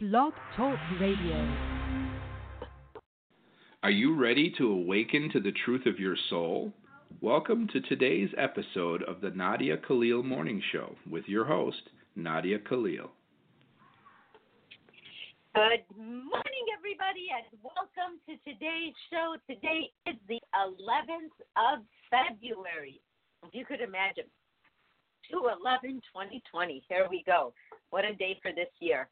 Blog Talk Radio. Are you ready to awaken to the truth of your soul? Welcome to today's episode of the Nadia Khalil Morning Show with your host, Nadia Khalil. Good morning, everybody, and welcome to today's show. Today is the 11th of February. If you could imagine, 2/11/2020. Here we go. What a day for this year.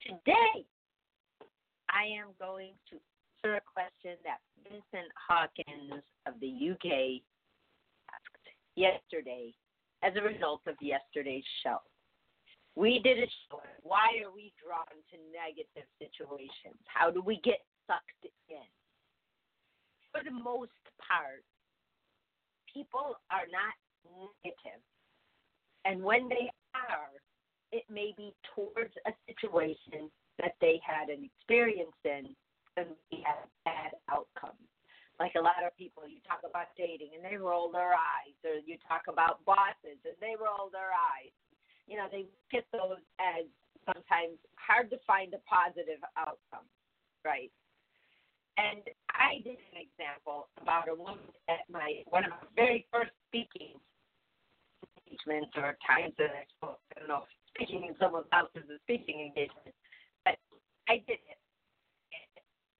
Today, I am going to answer a question that Vincent Hawkins of the UK asked yesterday as a result of yesterday's show. We did a show, why are we drawn to negative situations? How do we get sucked in? For the most part, people are not negative. And when they are, it may be towards a situation that they had an experience in and they had a bad outcome. Like a lot of people, you talk about dating and they roll their eyes, or you talk about bosses and they roll their eyes. You know, they get those as sometimes hard to find a positive outcome, right? And I did an example about a woman at one of my very first speaking engagements or times that I spoke. I don't know if speaking in someone's house is a speaking engagement, but I did it. I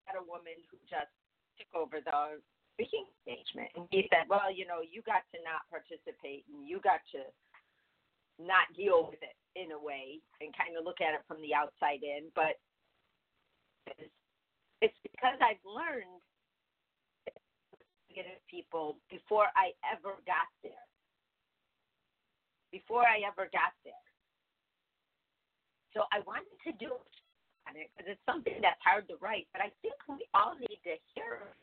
had a woman who just took over the speaking engagement, and he said, well, you know, you got to not participate, and you got to not deal with it in a way and kind of look at it from the outside in, but it's because I've learned negative people before I ever got there. So I wanted to do it on it because it's something that's hard to write, but I think we all need to hear it.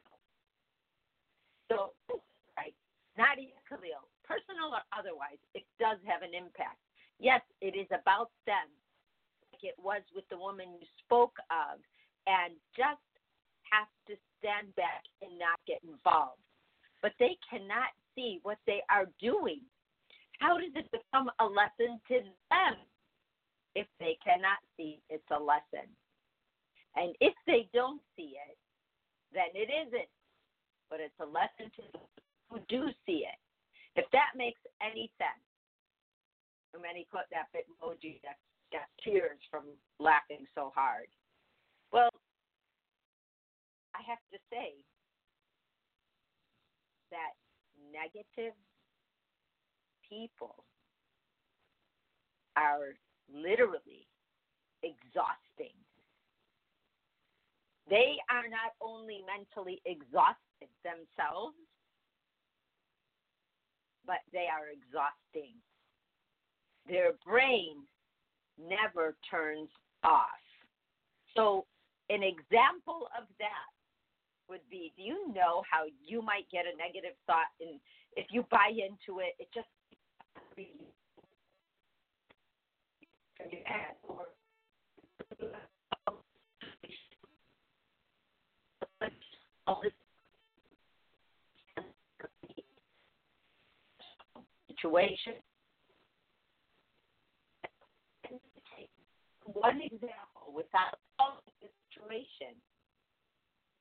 So, right, Nadia Khalil, personal or otherwise, it does have an impact. Yes, it is about them, like it was with the woman you spoke of, and just have to stand back and not get involved. But they cannot see what they are doing. How does it become a lesson to them if they cannot see it's a lesson? And if they don't see it, then it isn't. But it's a lesson to those who do see it. If that makes any sense. And then he put that bit emoji that got tears from laughing so hard. Well, I have to say that negative people are literally exhausting. They are not only mentally exhausted themselves, but they are exhausting. Their brain never turns off. So an example of that would be, do you know how you might get a negative thought, and if you buy into it, it just situation. One example without all the situation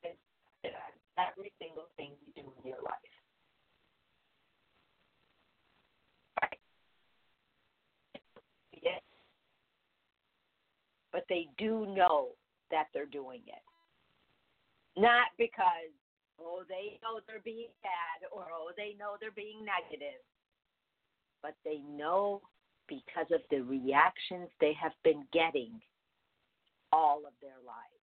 is every single thing you do in your life. But they do know that they're doing it. Not because, oh, they know they're being bad, or oh, they know they're being negative. But they know because of the reactions they have been getting all of their lives.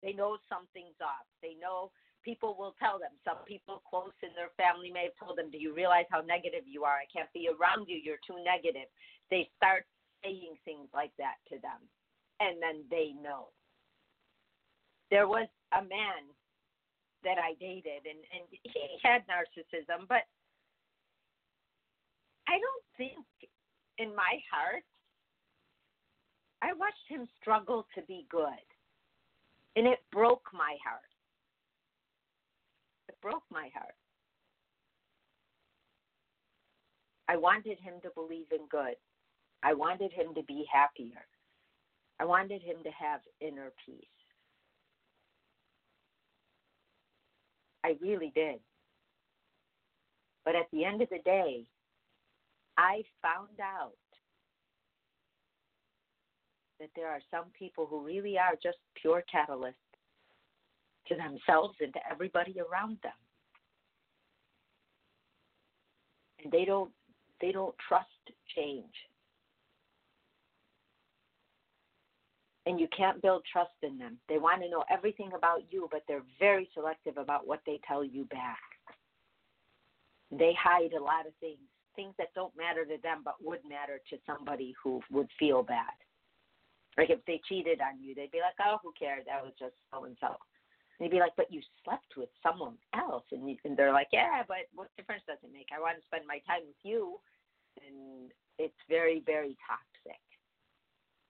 They know something's off. They know people will tell them. Some people close in their family may have told them, do you realize how negative you are? I can't be around you. You're too negative. They start saying things like that to them, and then they know. There was a man that I dated, and he had narcissism, but I don't think in my heart, I watched him struggle to be good, and it broke my heart. I wanted him to believe in good. I wanted him to be happier. I wanted him to have inner peace. I really did. But at the end of the day, I found out that there are some people who really are just pure catalysts to themselves and to everybody around them. And they don't trust change. And you can't build trust in them. They want to know everything about you, but they're very selective about what they tell you back. They hide a lot of things, things that don't matter to them but would matter to somebody who would feel bad. Like if they cheated on you, they'd be like, oh, who cares? That was just so-and-so. And they'd be like, but you slept with someone else. And they're like, yeah, but what difference does it make? I want to spend my time with you. And it's very, very toxic.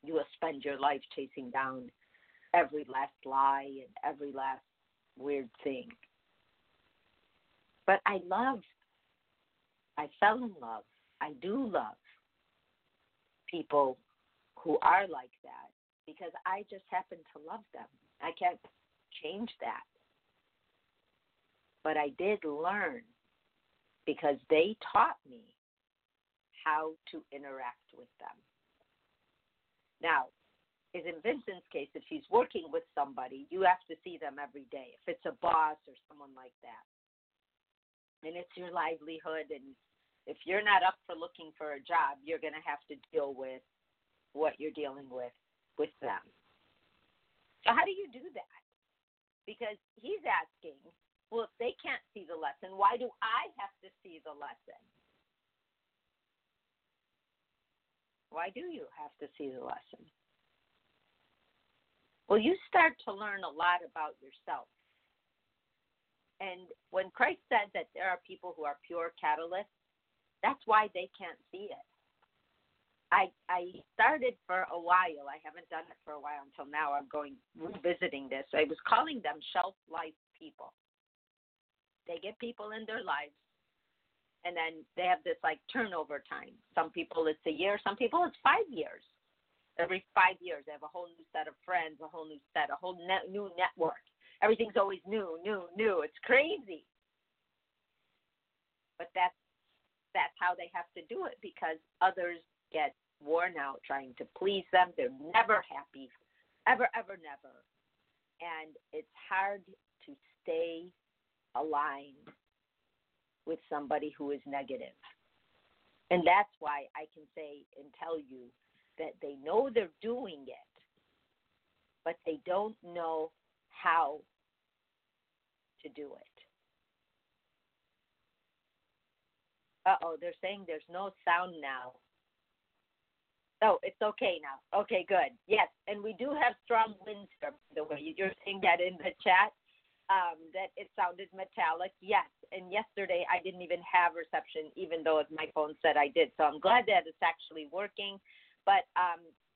You will spend your life chasing down every last lie and every last weird thing. But I fell in love. I do love people who are like that because I just happen to love them. I can't change that. But I did learn because they taught me how to interact with them. Now, as in Vincent's case, if he's working with somebody, you have to see them every day. If it's a boss or someone like that, and it's your livelihood, and if you're not up for looking for a job, you're going to have to deal with what you're dealing with them. So how do you do that? Because he's asking, well, if they can't see the lesson, why do I have to see the lesson? Why do you have to see the lesson? Well, you start to learn a lot about yourself. And when Christ said that there are people who are pure catalysts, that's why they can't see it. I started for a while. I haven't done it for a while until now. I'm revisiting this. I was calling them shelf life people. They get people in their lives. And then they have this, like, turnover time. Some people it's a year. Some people it's 5 years. Every 5 years, they have a whole new set of friends, a whole new network. Everything's always new. It's crazy. But that's how they have to do it because others get worn out trying to please them. They're never happy, ever. And it's hard to stay aligned with somebody who is negative. And that's why I can say and tell you that they know they're doing it, but they don't know how to do it. Uh-oh, they're saying there's no sound now. Oh, it's okay now. Okay, good. Yes, and we do have strong winds, by the way. You're seeing that in the chat. That it sounded metallic, yes. And yesterday I didn't even have reception, even though my phone said I did. So I'm glad that it's actually working. But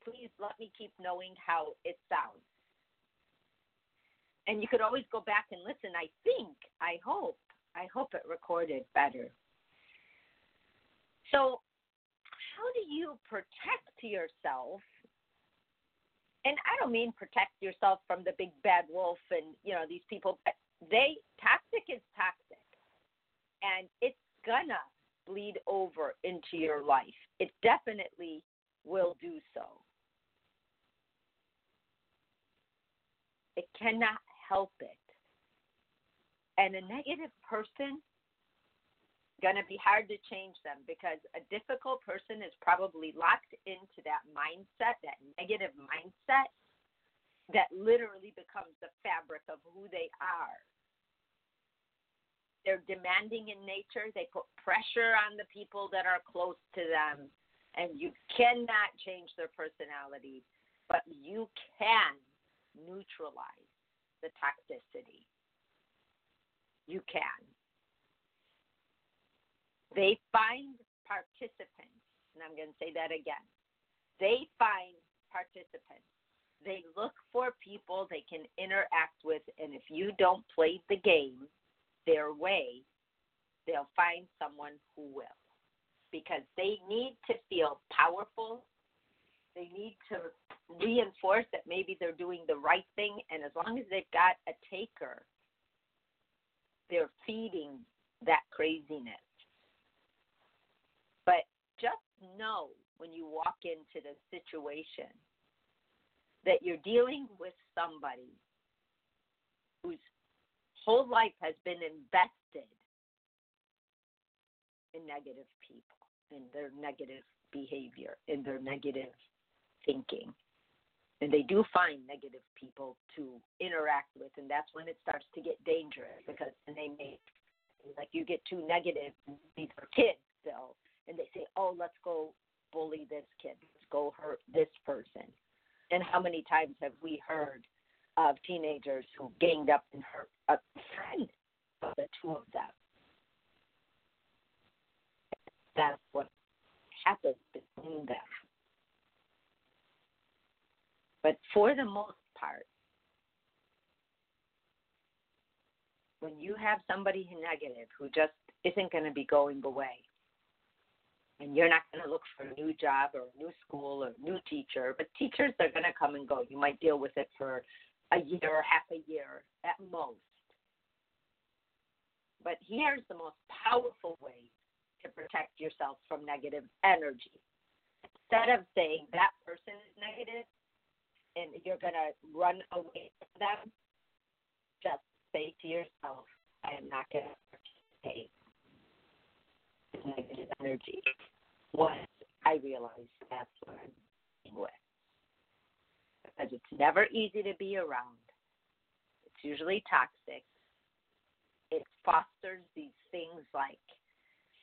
please let me keep knowing how it sounds. And you could always go back and listen. I hope it recorded better. So how do you protect yourself? And I don't mean protect yourself from the big bad wolf and, these people. But toxic is toxic. And it's going to bleed over into your life. It definitely will do so. It cannot help it. And a negative person, going to be hard to change them because a difficult person is probably locked into that mindset, that negative mindset that literally becomes the fabric of who they are. They're demanding in nature. They put pressure on the people that are close to them, and you cannot change their personality, but you can neutralize the toxicity. You can. They find participants, and I'm going to say that again. They find participants. They look for people they can interact with, and if you don't play the game their way, they'll find someone who will because they need to feel powerful. They need to reinforce that maybe they're doing the right thing, and as long as they've got a taker, they're feeding that craziness. But just know when you walk into the situation that you're dealing with somebody whose whole life has been invested in negative people and their negative behavior and their negative thinking. And they do find negative people to interact with, and that's when it starts to get dangerous, because they may, like, you get too negative, and these are kids still, and they say, oh, let's go bully this kid, let's go hurt this person. And how many times have we heard of teenagers who ganged up and hurt a friend of the two of them? That's what happens between them. But for the most part, when you have somebody negative who just isn't going to be going away, and you're not going to look for a new job or a new school or a new teacher, but teachers are going to come and go. You might deal with it for a year or half a year at most. But here's the most powerful way to protect yourself from negative energy. Instead of saying that person is negative, and you're going to run away from them, just say to yourself, I am not going to participate in negative energy. Once I realize that's what I'm dealing with. Because it's never easy to be around. It's usually toxic. It fosters these things like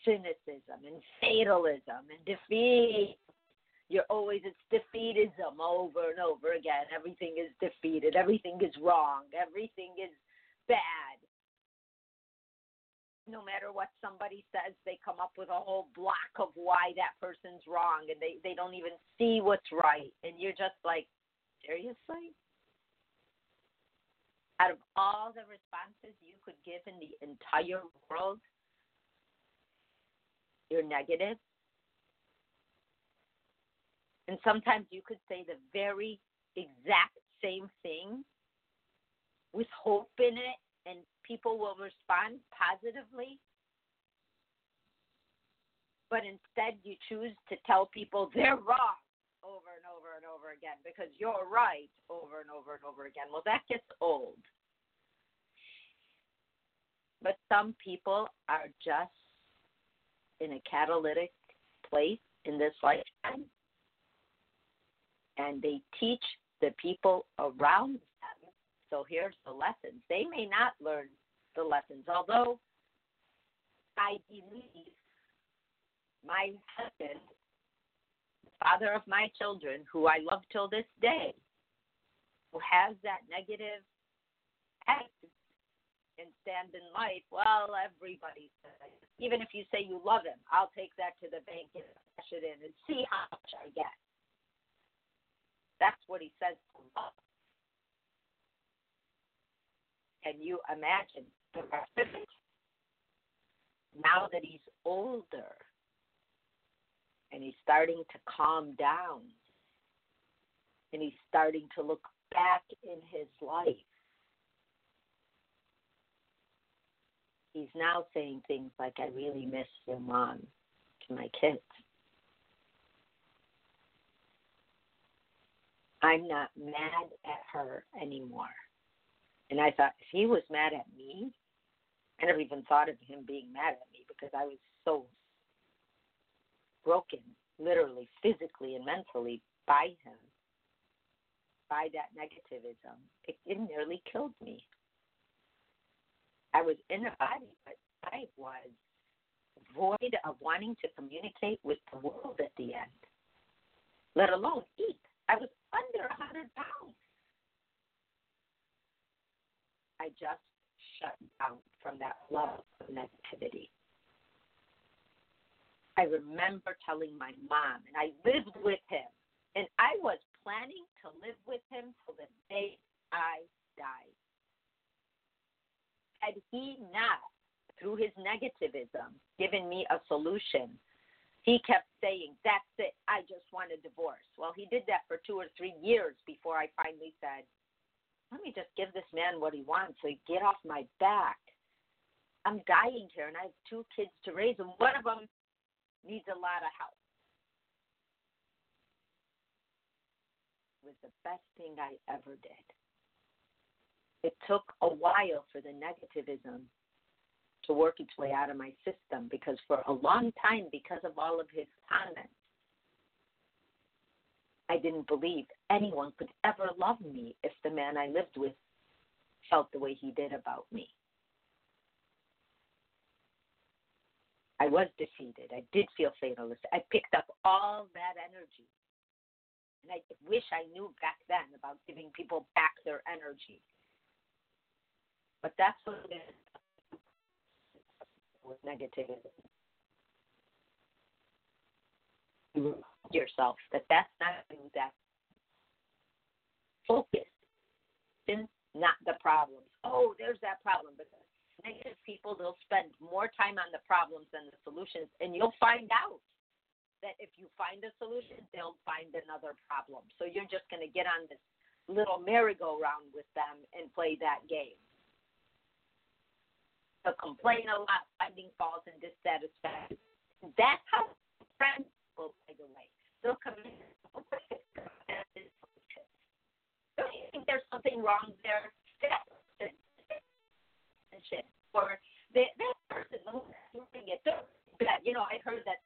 cynicism and fatalism and defeat. You're always, it's defeatism over and over again. Everything is defeated. Everything is wrong. Everything is bad. No matter what somebody says, they come up with a whole block of why that person's wrong, and they don't even see what's right. And you're just like, seriously? Out of all the responses you could give in the entire world, you're negative? And sometimes you could say the very exact same thing with hope in it, and people will respond positively. But instead you choose to tell people they're wrong over and over and over again because you're right over and over and over again. Well, that gets old. But some people are just in a catalytic place in this lifetime. And they teach the people around them. So here's the lessons. They may not learn the lessons, although I believe my husband, the father of my children, who I love till this day, who has that negative attitude and stand in life, well, everybody says, even if you say you love him, I'll take that to the bank and cash it in and see how much I get. That's what he says to love. Can you imagine the rest of it? Now that he's older and he's starting to calm down and he's starting to look back in his life, he's now saying things like, I really miss your mom, to my kids. I'm not mad at her anymore. And I thought, if he was mad at me, I never even thought of him being mad at me because I was so broken, literally, physically and mentally, by him, by that negativism. It nearly killed me. I was in a body, but I was void of wanting to communicate with the world at the end, let alone eat. I was under 100 pounds. I just shut down from that level of negativity. I remember telling my mom, and I lived with him, and I was planning to live with him till the day I died. Had he not, through his negativism, given me a solution He kept saying, that's it, I just want a divorce. Well, he did that for 2 or 3 years before I finally said, let me just give this man what he wants so he get off my back. I'm dying here, and I have 2 kids to raise, and one of them needs a lot of help. It was the best thing I ever did. It took a while for the negativism to work its way out of my system, because for a long time, because of all of his comments, I didn't believe anyone could ever love me if the man I lived with felt the way he did about me. I was defeated. I did feel fatalistic. I picked up all that energy. And I wish I knew back then about giving people back their energy. But that's what it is with negativity. You remind yourself that that's not you, that focus is not the problem. Oh, there's that problem. But negative people, they'll spend more time on the problems than the solutions, and you'll find out that if you find a solution, they'll find another problem. So you're just going to get on this little merry-go-round with them and play that game. So complain a lot, finding faults and dissatisfaction. That's how friends will play the way. They'll come in and don't you think there's something wrong there? Or that person doing it, you know, I heard that.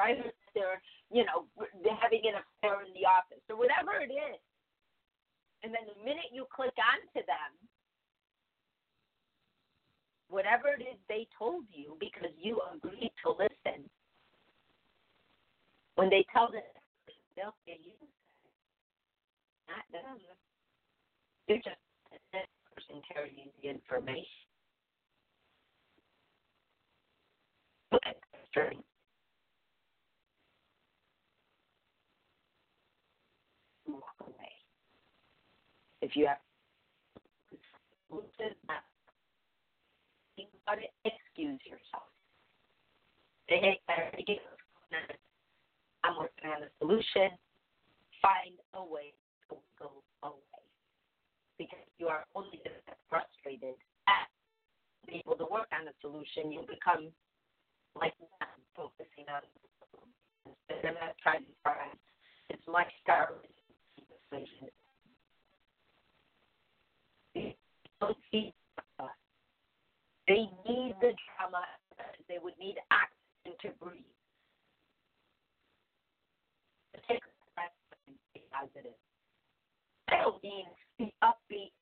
I heard they're, you know, they're having an affair in the office or whatever it is. And then the minute you click onto them, whatever it is they told you, because you agreed to listen, when they tell them, they'll say, you not them. You're just that person carrying the information. Look at the walk away. If you have think about it, excuse yourself. Say, hey, I'm working on a solution. Find a way to go away. Because you are only going to get frustrated at being able to work on a solution. You become like that, focusing on the solution. I'm not trying to try. It's much garbage. They need the drama. They would need oxygen to breathe. Take a breath and be positive. I don't mean be upbeat.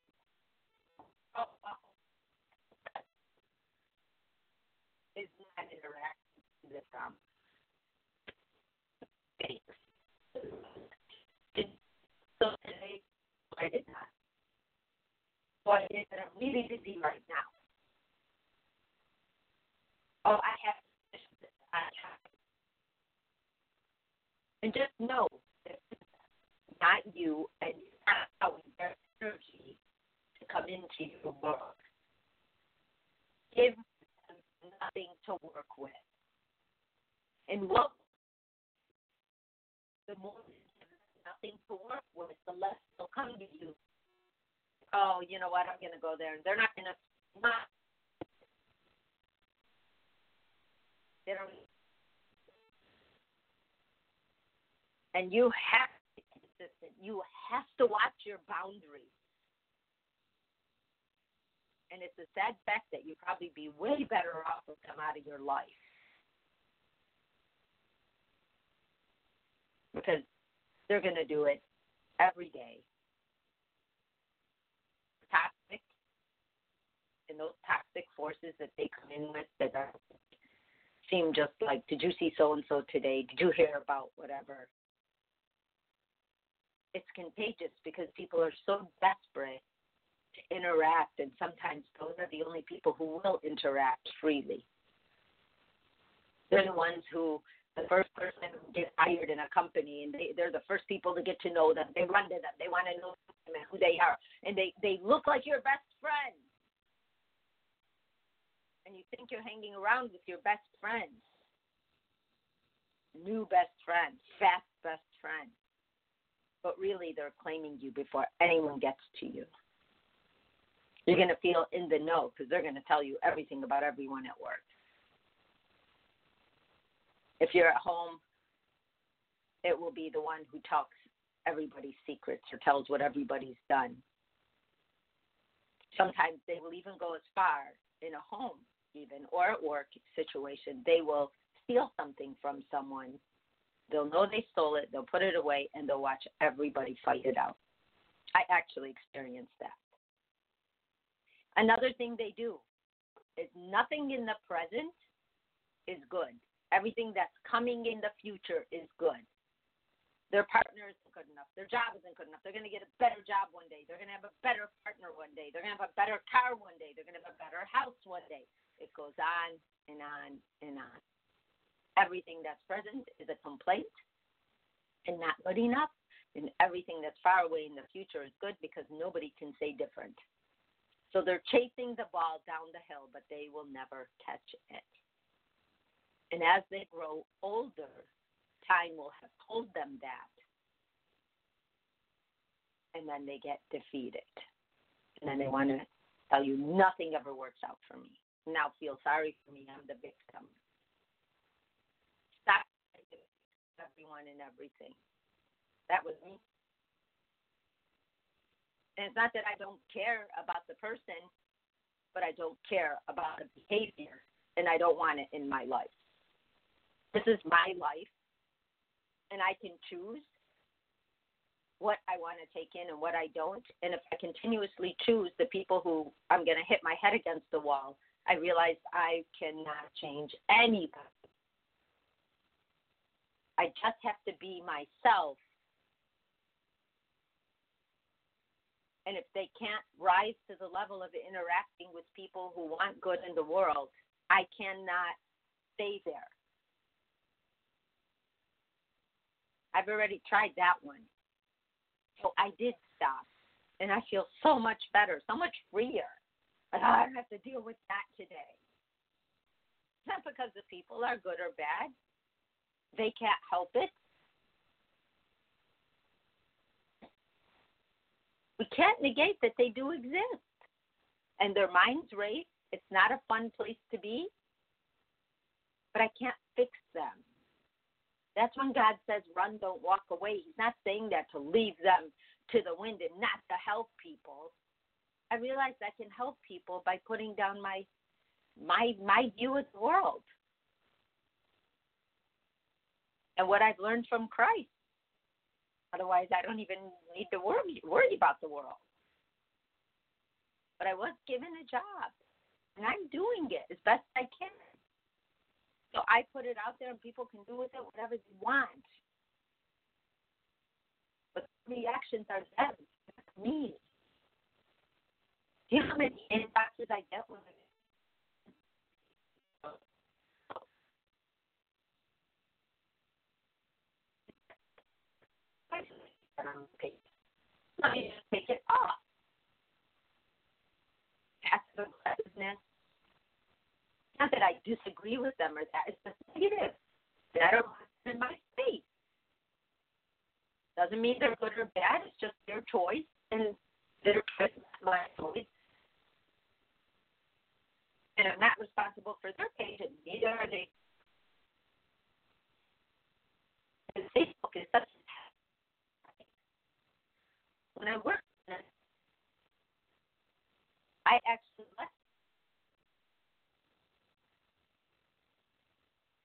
It's not interacting with the drama. So today, I did not. What is it I'm needing to be right now? Oh, I have to finish this. And just know that it's not you, and it's not allowing their energy to come into your world. Give them nothing to work with. And what the more nothing to work with, the less they'll come to you. Oh, you know what? I'm going to go there. And they're not going to smile. They don't. And you have to be consistent. You have to watch your boundaries. And it's a sad fact that you'd probably be way better off to come out of your life. Because they're going to do it every day. Toxic, and those toxic forces that they come in with that are, seem just like, did you see so-and-so today? Did you hear about whatever? It's contagious because people are so desperate to interact, and sometimes those are the only people who will interact freely. They're the ones who... the first person who gets hired in a company, and they're the first people to get to know them. They run to them. They want to know them and who they are. And they look like your best friend. And you think you're hanging around with your best friend. new best friend, fast best friend. But really, they're claiming you before anyone gets to you. You're going to feel in the know because they're going to tell you everything about everyone at work. If you're at home, it will be the one who talks everybody's secrets or tells what everybody's done. Sometimes they will even go as far in a home even or at work situation. They will steal something from someone. They'll know they stole it. They'll put it away, and they'll watch everybody fight it out. I actually experienced that. Another thing they do is nothing in the present is good. Everything that's coming in the future is good. Their partner isn't good enough. Their job isn't good enough. They're going to get a better job one day. They're going to have a better partner one day. They're going to have a better car one day. They're going to have a better house one day. It goes on and on and on. Everything that's present is a complaint and not good enough. And everything that's far away in the future is good because nobody can say different. So they're chasing the ball down the hill, but they will never catch it. And as they grow older, time will have told them that. And then they get defeated. And then they want to tell you, nothing ever works out for me. Now feel sorry for me. I'm the victim. Stop everyone and everything. That was me. And it's not that I don't care about the person, but I don't care about the behavior. And I don't want it in my life. This is my life. And I can choose what I want to take in and what I don't. And if I continuously choose the people who I'm going to hit my head against the wall, I realize I cannot change anybody. I just have to be myself. And if they can't rise to the level of interacting with people who want good in the world, I cannot stay there. I've already tried that one. So I did stop. And I feel so much better, so much freer. Like, I don't have to deal with that today. It's not because the people are good or bad. They can't help it. We can't negate that they do exist. And their minds race. It's not a fun place to be. But I can't fix them. That's when God says, run, don't walk away. He's not saying that to leave them to the wind and not to help people. I realized I can help people by putting down my view of the world. And what I've learned from Christ. Otherwise, I don't even need to worry about the world. But I was given a job. And I'm doing it as best I can. So I put it out there and people can do with it whatever they want. But the reactions are them, not me. Do you know how many inboxes I get with it? Let me just take it off. Passive aggressiveness. Not that I disagree with them or that. It's just negative. And I don't want them in my space. Doesn't mean they're good or bad. It's just their choice. And their choice is my choice. And I'm not responsible for their patients. Neither are they. And Facebook is such a hassle. When I worked on this, I actually left.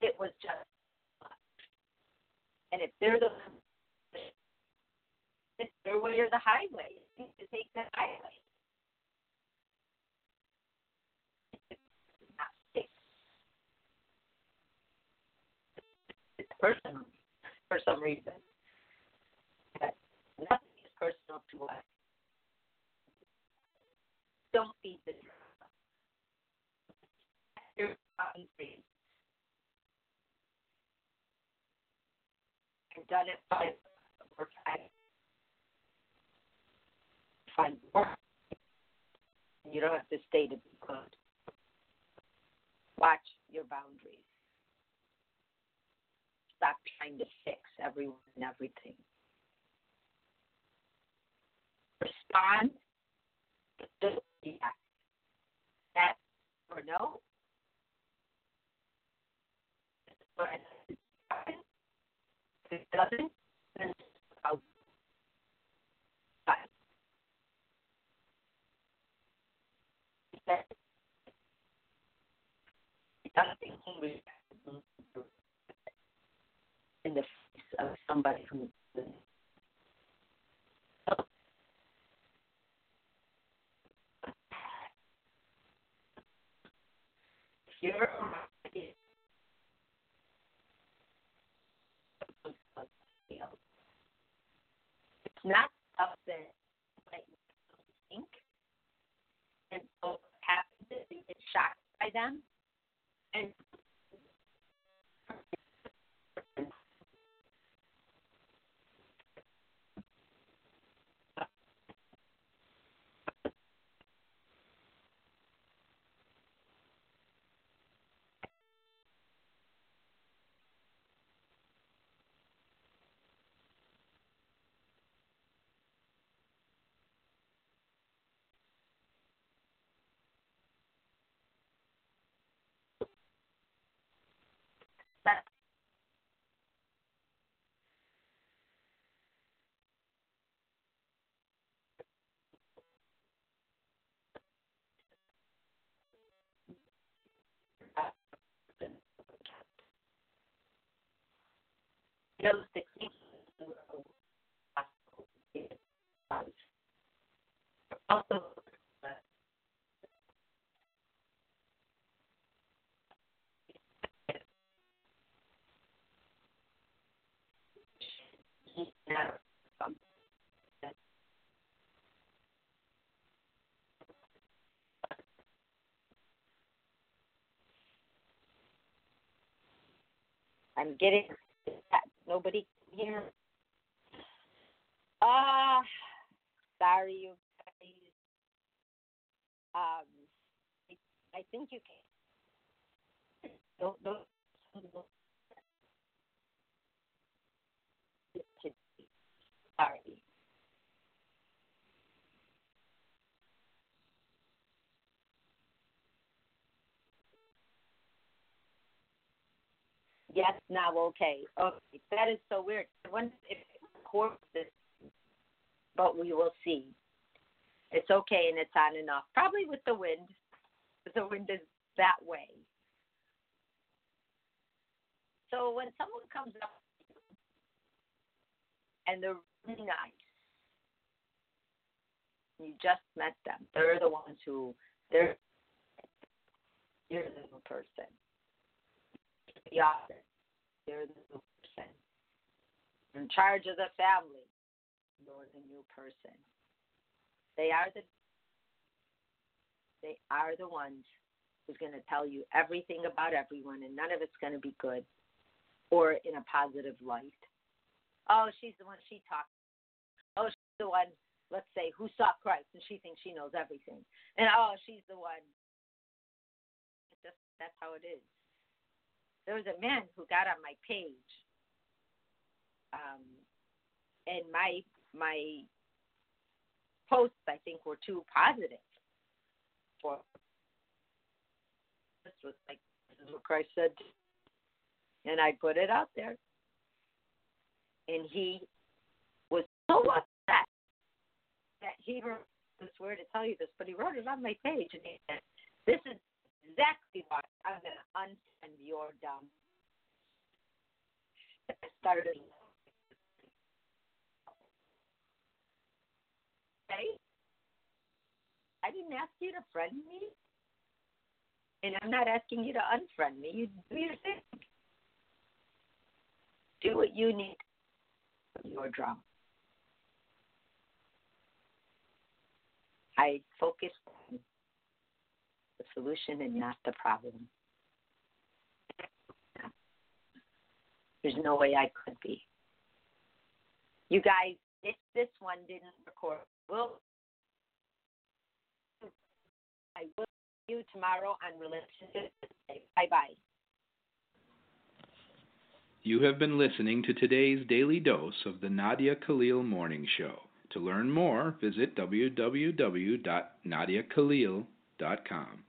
It was just, and if they're the, it's their way or the highway. You need to take that highway. It's not safe. It's personal for some reason. But nothing is personal to us. Don't feed the drama. I've done it by work. Find work. You don't have to stay to be good. Watch your boundaries. stop trying to fix everyone and everything. Respond, don't react. Yes or no? If it doesn't, then I'll stop. Nothing in the face of somebody who you're it's not up there like you think, and so what happens is you get shocked by them. And also, I'm getting that. Nobody can hear me. Sorry, you guys. I think you can. Don't. Sorry. Yes, now, okay. That is so weird. When it records this, but we will see. It's okay, and it's on and off. Probably with the wind. The wind is that way. So when someone comes up and they're really nice, you just met them. They're the ones who, you're the new person. The author. You're the new person. You're in charge of the family. You're the new person. They are the ones who's going to tell you everything about everyone, and none of it's going to be good or in a positive light. Oh, she's the one, she talks. Oh, she's the one, let's say, who saw Christ, and she thinks she knows everything. And, oh, she's the one. That's how it is. There was a man who got on my page, and my posts, I think, were too positive. For this was like, this is what Christ said, and I put it out there. And he was so upset that he wrote this, weird to tell you this, but he wrote it on my page, and he said, "This is exactly why I'm going to unsend your dumb." I started. Okay? I didn't ask you to friend me, and I'm not asking you to unfriend me. You do your thing. Do what you need from your drama. I focused on the solution and not the problem. There's no way I could be. You guys, if this one didn't record, I will see you tomorrow on Relationships. Bye-bye. You have been listening to today's Daily Dose of the Nadia Khalil Morning Show. To learn more, visit www.nadiakhalil.com.